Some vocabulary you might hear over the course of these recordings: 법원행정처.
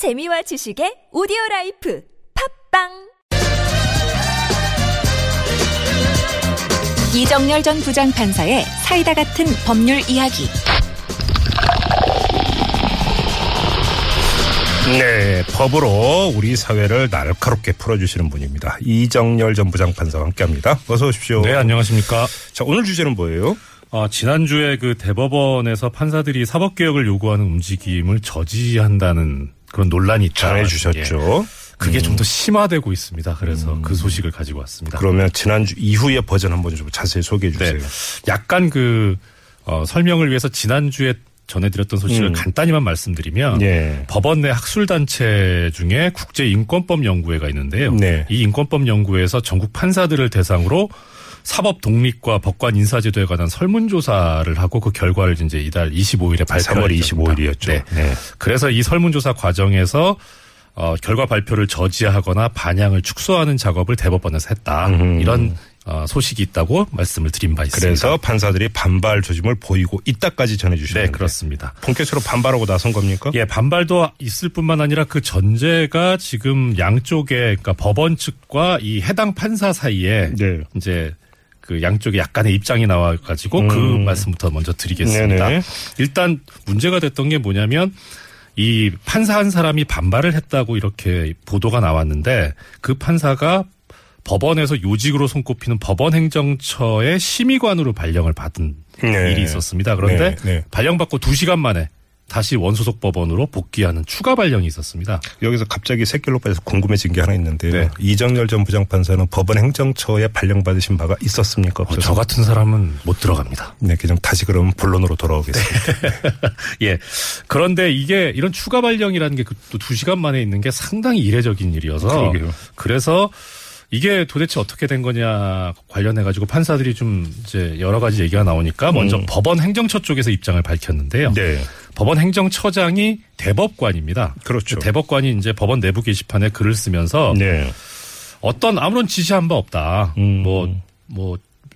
재미와 지식의 오디오라이프 팝빵! 이정열 전 부장판사의 사이다 같은 법률 이야기. 네, 법으로 우리 사회를 날카롭게 풀어주시는 분입니다. 이정열 전 부장판사와 함께합니다. 어서 오십시오. 네, 안녕하십니까. 자, 오늘 주제는 뭐예요? 지난주에 그 대법원에서 판사들이 사법개혁을 요구하는 움직임을 저지한다는 그런 논란이 있다. 전해주셨죠. 예. 그게 좀 더 심화되고 있습니다. 그래서 그 소식을 가지고 왔습니다. 그러면 지난주 이후의 버전 한번 좀 자세히 소개해 주세요. 네. 약간 설명을 위해서 지난주에 전해드렸던 소식을 간단히만 말씀드리면 예. 법원 내 학술단체 중에 국제인권법연구회가 있는데요. 네. 이 인권법연구회에서 전국 판사들을 대상으로 사법 독립과 법관 인사제도에 관한 설문조사를 하고 그 결과를 이제 이달 25일에 발표했습니다. 3월 25일이었죠. 네. 네. 그래서 이 설문조사 과정에서 결과 발표를 저지하거나 반향을 축소하는 작업을 대법원에서 했다. 이런 소식이 있다고 말씀을 드린 바 있습니다. 그래서 판사들이 반발 조짐을 보이고 있다까지 전해주셨는데. 네, 그렇습니다. 본격적으로 반발하고 나선 겁니까? 예, 반발도 있을 뿐만 아니라 그 전제가 지금 양쪽에, 그러니까 법원 측과 이 해당 판사 사이에 네. 이제 그 양쪽에 약간의 입장이 나와가지고 그 말씀부터 먼저 드리겠습니다. 네네. 일단 문제가 됐던 게 뭐냐면 이 판사 한 사람이 반발을 했다고 이렇게 보도가 나왔는데 그 판사가 법원에서 요직으로 손꼽히는 법원행정처의 심의관으로 발령을 받은 네. 일이 있었습니다. 그런데 네. 발령받고 2시간 만에 다시 원소속 법원으로 복귀하는 추가 발령이 있었습니다. 여기서 갑자기 새끼로 빠져서 궁금해진 게 하나 있는데요. 네. 이정열 전 부장판사는 법원행정처에 발령받으신 바가 있었습니까? 저 같은 사람은 못 들어갑니다. 네, 그냥 다시 그럼 본론으로 돌아오겠습니다. 예. 그런데 이게 이런 추가 발령이라는 게 또 2시간 만에 있는 게 상당히 이례적인 일이어서 그러게요. 그래서 이게 도대체 어떻게 된 거냐 관련해가지고 판사들이 좀 이제 여러 가지 얘기가 나오니까 먼저 법원행정처 쪽에서 입장을 밝혔는데요. 네. 법원행정처장이 대법관입니다. 그렇죠. 대법관이 이제 법원 내부 게시판에 글을 쓰면서 네. 아무런 지시한 바 없다.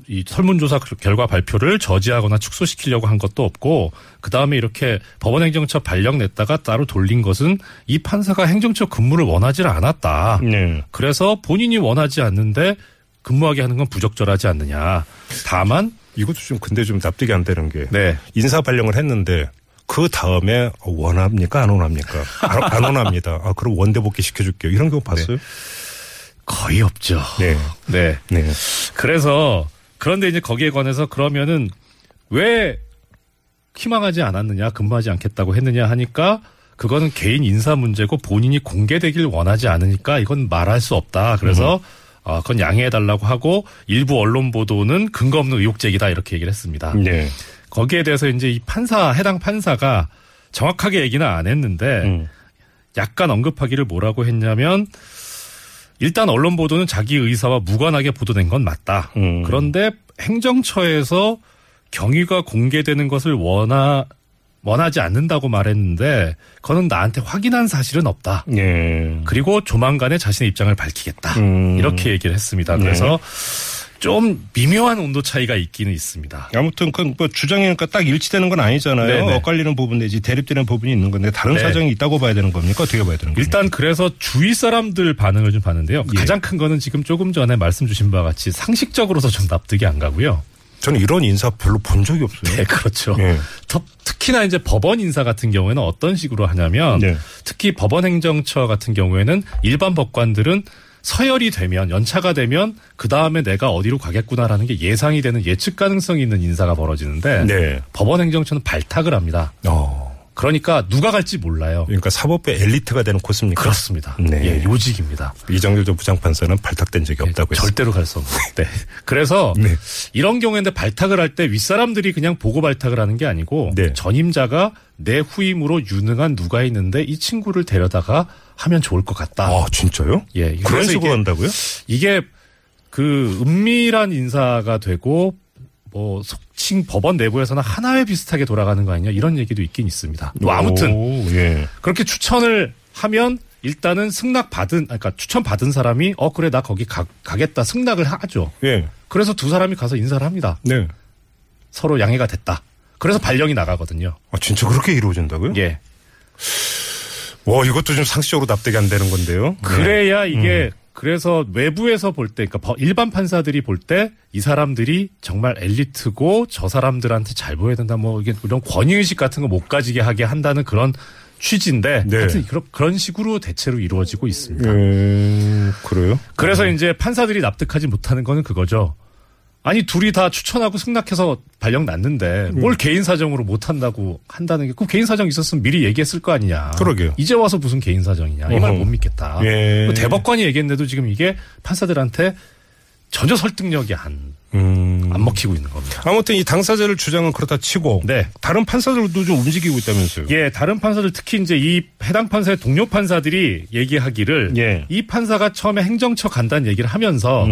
이 설문조사 결과 발표를 저지하거나 축소시키려고 한 것도 없고 그다음에 이렇게 법원행정처 발령 냈다가 따로 돌린 것은 이 판사가 행정처 근무를 원하지 않았다. 네. 그래서 본인이 원하지 않는데 근무하게 하는 건 부적절하지 않느냐. 다만 이것도 근데 납득이 안 되는 게 네. 인사 발령을 했는데 그 다음에 원합니까? 안 원합니까? 안 원합니다. 그럼 원대복귀 시켜줄게요. 이런 경우 봤어요? 네. 거의 없죠. 네. 네. 네. 그래서 그런데 이제 거기에 관해서 그러면은 왜 희망하지 않았느냐, 근무하지 않겠다고 했느냐 하니까 그거는 개인 인사 문제고 본인이 공개되길 원하지 않으니까 이건 말할 수 없다. 그래서 그건 양해해달라고 하고 일부 언론 보도는 근거 없는 의혹 제기다 이렇게 얘기를 했습니다. 네. 거기에 대해서 이제 이 해당 판사가 정확하게 얘기는 안 했는데 약간 언급하기를 뭐라고 했냐면 일단 언론 보도는 자기 의사와 무관하게 보도된 건 맞다. 그런데 행정처에서 경위가 공개되는 것을 원하지 않는다고 말했는데 그거는 나한테 확인한 사실은 없다. 예. 그리고 조만간에 자신의 입장을 밝히겠다. 이렇게 얘기를 했습니다. 그래서 좀 미묘한 온도 차이가 있기는 있습니다. 아무튼 그 주장이니까 딱 일치되는 건 아니잖아요. 네네. 엇갈리는 부분 내지 대립되는 부분이 있는 건데 다른 네. 사정이 있다고 봐야 되는 겁니까? 어떻게 봐야 되는 겁니까? 일단 그래서 주위 사람들 반응을 좀 봤는데요. 예. 가장 큰 거는 지금 조금 전에 말씀 주신 바와 같이 상식적으로서 좀 납득이 안 가고요. 저는 이런 인사 별로 본 적이 없어요. 네, 그렇죠. 예. 특히나 이제 법원 인사 같은 경우에는 어떤 식으로 하냐면 네. 특히 법원행정처 같은 경우에는 일반 법관들은 서열이 되면 연차가 되면 그다음에 내가 어디로 가겠구나라는 게 예상이 되는 예측 가능성이 있는 인사가 벌어지는데 네. 법원행정처는 발탁을 합니다. 그러니까 누가 갈지 몰라요. 그러니까 사법부의 엘리트가 되는 코스입니까? 그렇습니다. 네. 예, 요직입니다. 이정열 전 부장판사는 발탁된 적이 없다고 했습니다. 절대로 갈 수 없어요. 네. 그래서 네. 이런 경우에는 발탁을 할 때 윗사람들이 그냥 보고 발탁을 하는 게 아니고 네. 전임자가 내 후임으로 유능한 누가 있는데 이 친구를 데려다가 하면 좋을 것 같다. 진짜요? 예. 그런 식으로 한다고요? 이게 그 은밀한 인사가 되고 속칭 법원 내부에서는 하나에 비슷하게 돌아가는 거 아니냐 이런 얘기도 있긴 있습니다. 아무튼 예. 그렇게 추천을 하면 일단은 추천받은 사람이 그래 나 거기 가겠다 승낙을 하죠. 예. 그래서 두 사람이 가서 인사를 합니다. 네. 서로 양해가 됐다. 그래서 발령이 나가거든요. 진짜 그렇게 이루어진다고요? 예. 와, 이것도 좀 상식적으로 납득이 안 되는 건데요. 그래야 이게 그래서 외부에서 볼 때, 그러니까 일반 판사들이 볼 때 이 사람들이 정말 엘리트고 저 사람들한테 잘 보여야 된다, 뭐 이게 이런 권위의식 같은 거 못 가지게 하게 한다는 그런 취지인데, 네. 하여튼 그런 식으로 대체로 이루어지고 있습니다. 그래요? 그래서 이제 판사들이 납득하지 못하는 거는 그거죠. 아니, 둘이 다 추천하고 승낙해서 발령 났는데 뭘 개인 사정으로 못 한다고 한다는 게, 그럼 개인 사정 있었으면 미리 얘기했을 거 아니냐. 그러게요. 이제 와서 무슨 개인 사정이냐. 이 말 못 믿겠다. 예. 대법관이 얘기했는데도 지금 이게 판사들한테 전혀 설득력이 안 먹히고 있는 겁니다. 아무튼 이 당사자를 주장은 그렇다 치고, 네. 다른 판사들도 좀 움직이고 있다면서요? 예, 다른 판사들, 특히 이제 이 해당 판사의 동료 판사들이 얘기하기를, 예. 이 판사가 처음에 행정처 간다는 얘기를 하면서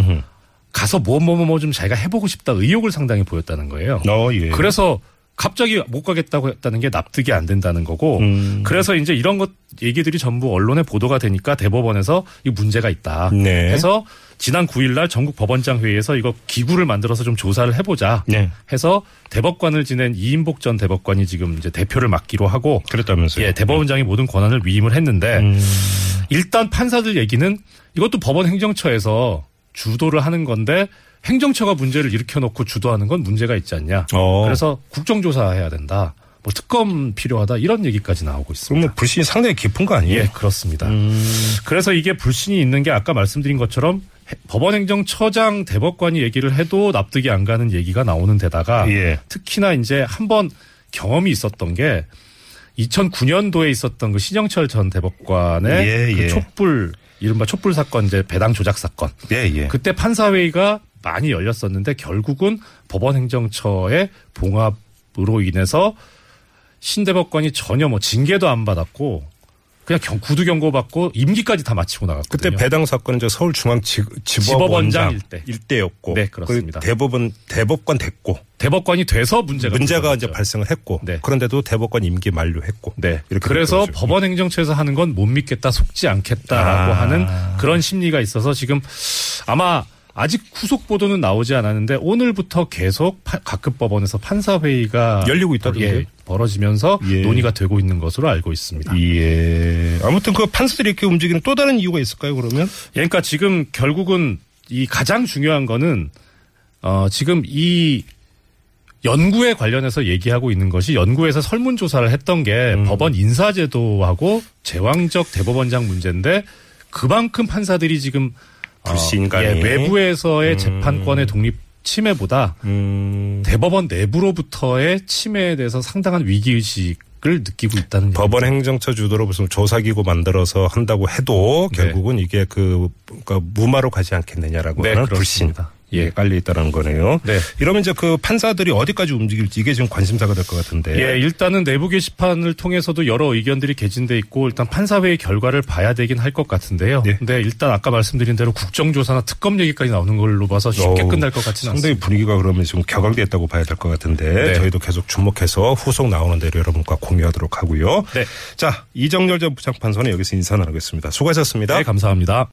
가서 뭐 좀 자기가 해보고 싶다 의욕을 상당히 보였다는 거예요. 예. 그래서 갑자기 못 가겠다고 했다는 게 납득이 안 된다는 거고, 그래서 이제 이런 것 얘기들이 전부 언론에 보도가 되니까 대법원에서 이 문제가 있다. 네. 해서 지난 9일날 전국 법원장 회의에서 이거 기구를 만들어서 좀 조사를 해보자. 네. 해서 대법관을 지낸 이인복 전 대법관이 지금 이제 대표를 맡기로 하고, 그랬다면서요? 예, 대법원장이 모든 권한을 위임을 했는데 일단 판사들 얘기는 이것도 법원 행정처에서 주도를 하는 건데 행정처가 문제를 일으켜놓고 주도하는 건 문제가 있지 않냐. 그래서 국정조사해야 된다. 뭐 특검 필요하다. 이런 얘기까지 나오고 있습니다. 그럼 불신이 상당히 깊은 거 아니에요? 예, 그렇습니다. 그래서 이게 불신이 있는 게 아까 말씀드린 것처럼 법원행정처장 대법관이 얘기를 해도 납득이 안 가는 얘기가 나오는 데다가, 예. 특히나 이제 한번 경험이 있었던 게 2009년도에 있었던 그 신영철 전 대법관의, 예, 예. 그 촛불, 이른바 촛불 사건, 이제 배당 조작 사건. 예, 예. 그때 판사회의가 많이 열렸었는데 결국은 법원행정처의 봉합으로 인해서 신대법관이 전혀 뭐 징계도 안 받았고 그냥 구두 경고받고 임기까지 다 마치고 나갔거든요. 그때 배당 사건은 이제 서울중앙지법원장 일대였고, 네, 그렇습니다. 그 대법관 됐고, 대법관이 돼서 문제가 이제 발생을 했고, 네. 그런데도 대법관 임기 만료했고, 네. 이렇게 그래서 법원 행정처에서 하는 건 못 믿겠다, 속지 않겠다라고 하는 그런 심리가 있어서 지금 아마 아직 후속 보도는 나오지 않았는데 오늘부터 계속 각급 법원에서 판사회의가 열리고 있다던데, 예, 벌어지면서, 예. 논의가 되고 있는 것으로 알고 있습니다. 예. 아무튼 그 판사들이 이렇게 움직이는 또 다른 이유가 있을까요, 그러면? 예, 그러니까 지금 결국은 이 가장 중요한 거는 지금 이 연구에 관련해서 얘기하고 있는 것이, 연구에서 설문조사를 했던 게 법원 인사제도하고 제왕적 대법원장 문제인데 그만큼 판사들이 지금 불신감이, 예, 외부에서의 재판권의 독립 침해보다 대법원 내부로부터의 침해에 대해서 상당한 위기의식을 느끼고 있다는. 법원 행정처 주도로 무슨 조사기구 만들어서 한다고 해도, 네. 결국은 이게 그러니까 무마로 가지 않겠느냐라고 하는, 네, 불신. 예, 깔려 있다는 거네요. 네. 이러면 이제 그 판사들이 어디까지 움직일지 이게 지금 관심사가 될 것 같은데. 예, 일단은 내부 게시판을 통해서도 여러 의견들이 개진돼 있고 일단 판사회의 결과를 봐야 되긴 할 것 같은데요. 네. 근데 일단 아까 말씀드린 대로 국정조사나 특검 얘기까지 나오는 걸로 봐서 쉽게 끝날 것 같지는 않습니다. 상당히 분위기가 그러면 지금 격앙됐다고 봐야 될 것 같은데, 네. 저희도 계속 주목해서 후속 나오는 대로 여러분과 공유하도록 하고요. 네. 자, 이정열 전 부장판사는 여기서 인사 나누겠습니다. 수고하셨습니다. 네, 감사합니다.